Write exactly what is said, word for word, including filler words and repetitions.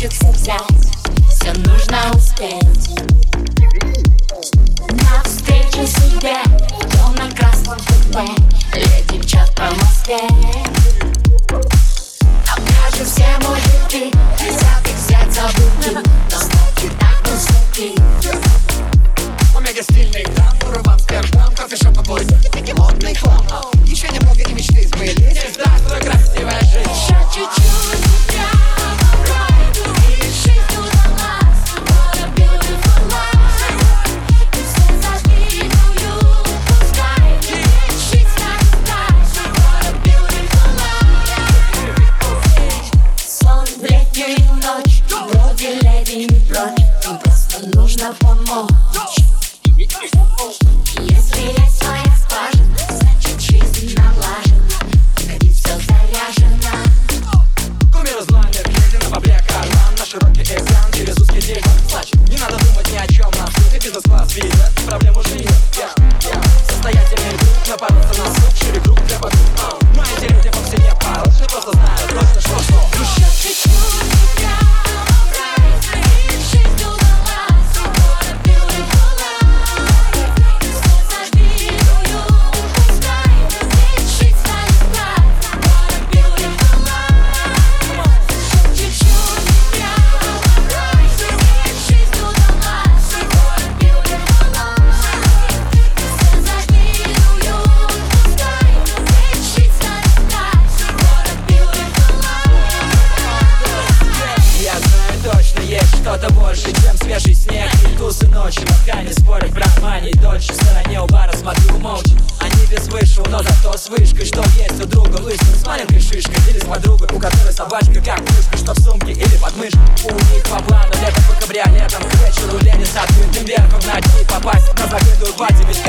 хочется взять, все нужно успеть. Навстречу себе, кто на красном купе, летит чат по Москве. Обкажу все мужики, десятых взять забудки, но стойки так высоки. У мега стильный там, урбан, спиртам, кофешоп, обои, такие модные хлам. Еще немного и мечты сбылись, и знаю, что красивая жизнь. Еще чуть-чуть тебя. Нужно помочь. Если есть моя скважина, значит жизнь налажена. Выходит, все заряжено. Кумир изломит единого блека. Нам на широкий экран через узкий диван плачет. Не надо думать ни о чем, нам и бизнес-класс видят. Проблем уже нет. Я, я состоятельный друг, напоролся на суд. Через круг для воды. Но эти люди вовсе не порочны, просто знают просто что-что. Душа чуть-чуть Верхом на дни попасть на закрытую пати.